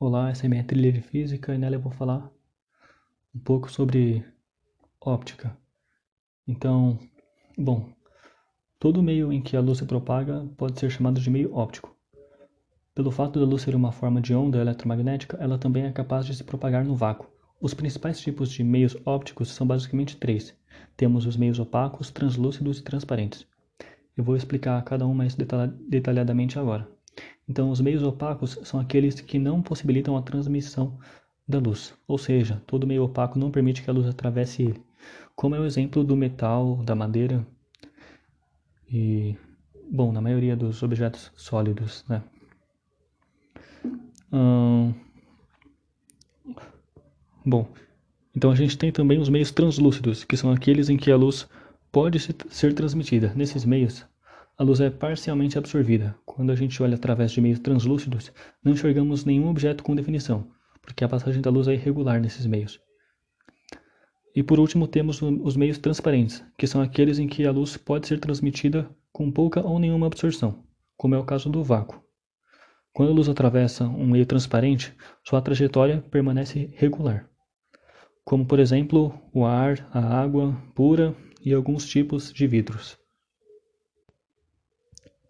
Olá, essa é minha trilha de física e nela eu vou falar um pouco sobre óptica. Então, todo meio em que a luz se propaga pode ser chamado de meio óptico. Pelo fato da luz ser uma forma de onda eletromagnética, ela também é capaz de se propagar no vácuo. Os principais tipos de meios ópticos são basicamente três. Temos os meios opacos, translúcidos e transparentes. Eu vou explicar cada um mais detalhadamente agora. Então, os meios opacos são aqueles que não possibilitam a transmissão da luz, ou seja, todo meio opaco não permite que a luz atravesse ele, como é o exemplo do metal, da madeira e, na maioria dos objetos sólidos, né? Então a gente tem também os meios translúcidos, que são aqueles em que a luz pode ser transmitida. Nesses meios, a luz é parcialmente absorvida. Quando a gente olha através de meios translúcidos, não enxergamos nenhum objeto com definição, porque a passagem da luz é irregular nesses meios. E por último temos os meios transparentes, que são aqueles em que a luz pode ser transmitida com pouca ou nenhuma absorção, como é o caso do vácuo. Quando a luz atravessa um meio transparente, sua trajetória permanece regular, como por exemplo o ar, a água pura e alguns tipos de vidros.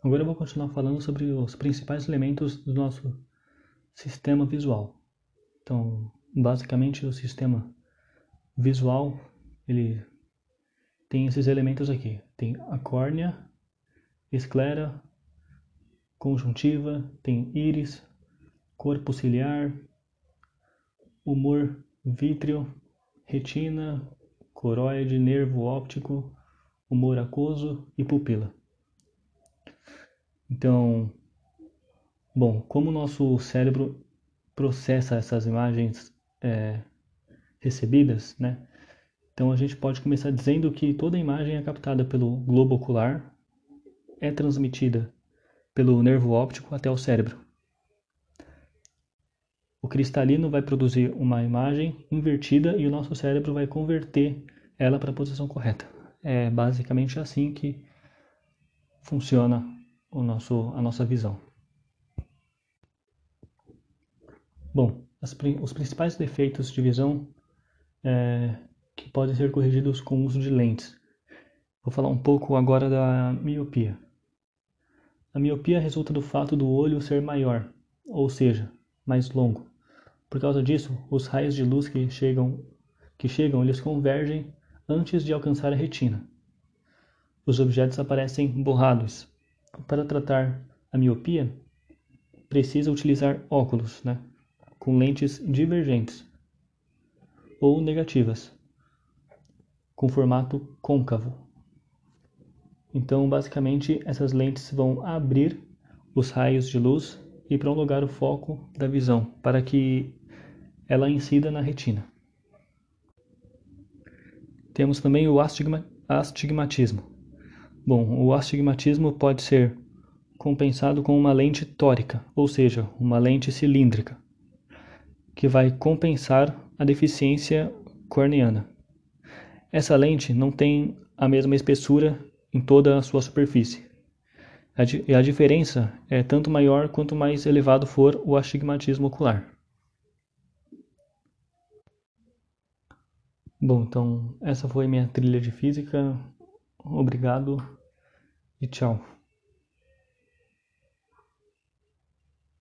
Agora eu vou continuar falando sobre os principais elementos do nosso sistema visual. Então, basicamente, o sistema visual, ele tem esses elementos aqui. Tem a córnea, esclera, conjuntiva, tem íris, corpo ciliar, humor vítreo, retina, coroide, nervo óptico, humor aquoso e pupila. Então, como o nosso cérebro processa essas imagens recebidas, né? Então a gente pode começar dizendo que toda imagem é captada pelo globo ocular, é transmitida pelo nervo óptico até o cérebro. O cristalino vai produzir uma imagem invertida e o nosso cérebro vai converter ela para a posição correta. É basicamente assim que funciona a nossa visão. Os principais defeitos de visão que podem ser corrigidos com o uso de lentes. Vou falar um pouco agora da miopia. A miopia resulta do fato do olho ser maior, ou seja, mais longo. Por causa disso, os raios de luz que chegam, eles convergem antes de alcançar a retina. Os objetos aparecem borrados. Para tratar a miopia, precisa utilizar óculos, né, com lentes divergentes ou negativas, com formato côncavo. Então, basicamente, essas lentes vão abrir os raios de luz e prolongar o foco da visão, para que ela incida na retina. Temos também o astigmatismo. O astigmatismo pode ser compensado com uma lente tórica, ou seja, uma lente cilíndrica, que vai compensar a deficiência corneana. Essa lente não tem a mesma espessura em toda a sua superfície. A diferença é tanto maior quanto mais elevado for o astigmatismo ocular. Então essa foi minha trilha de física. Obrigado e tchau.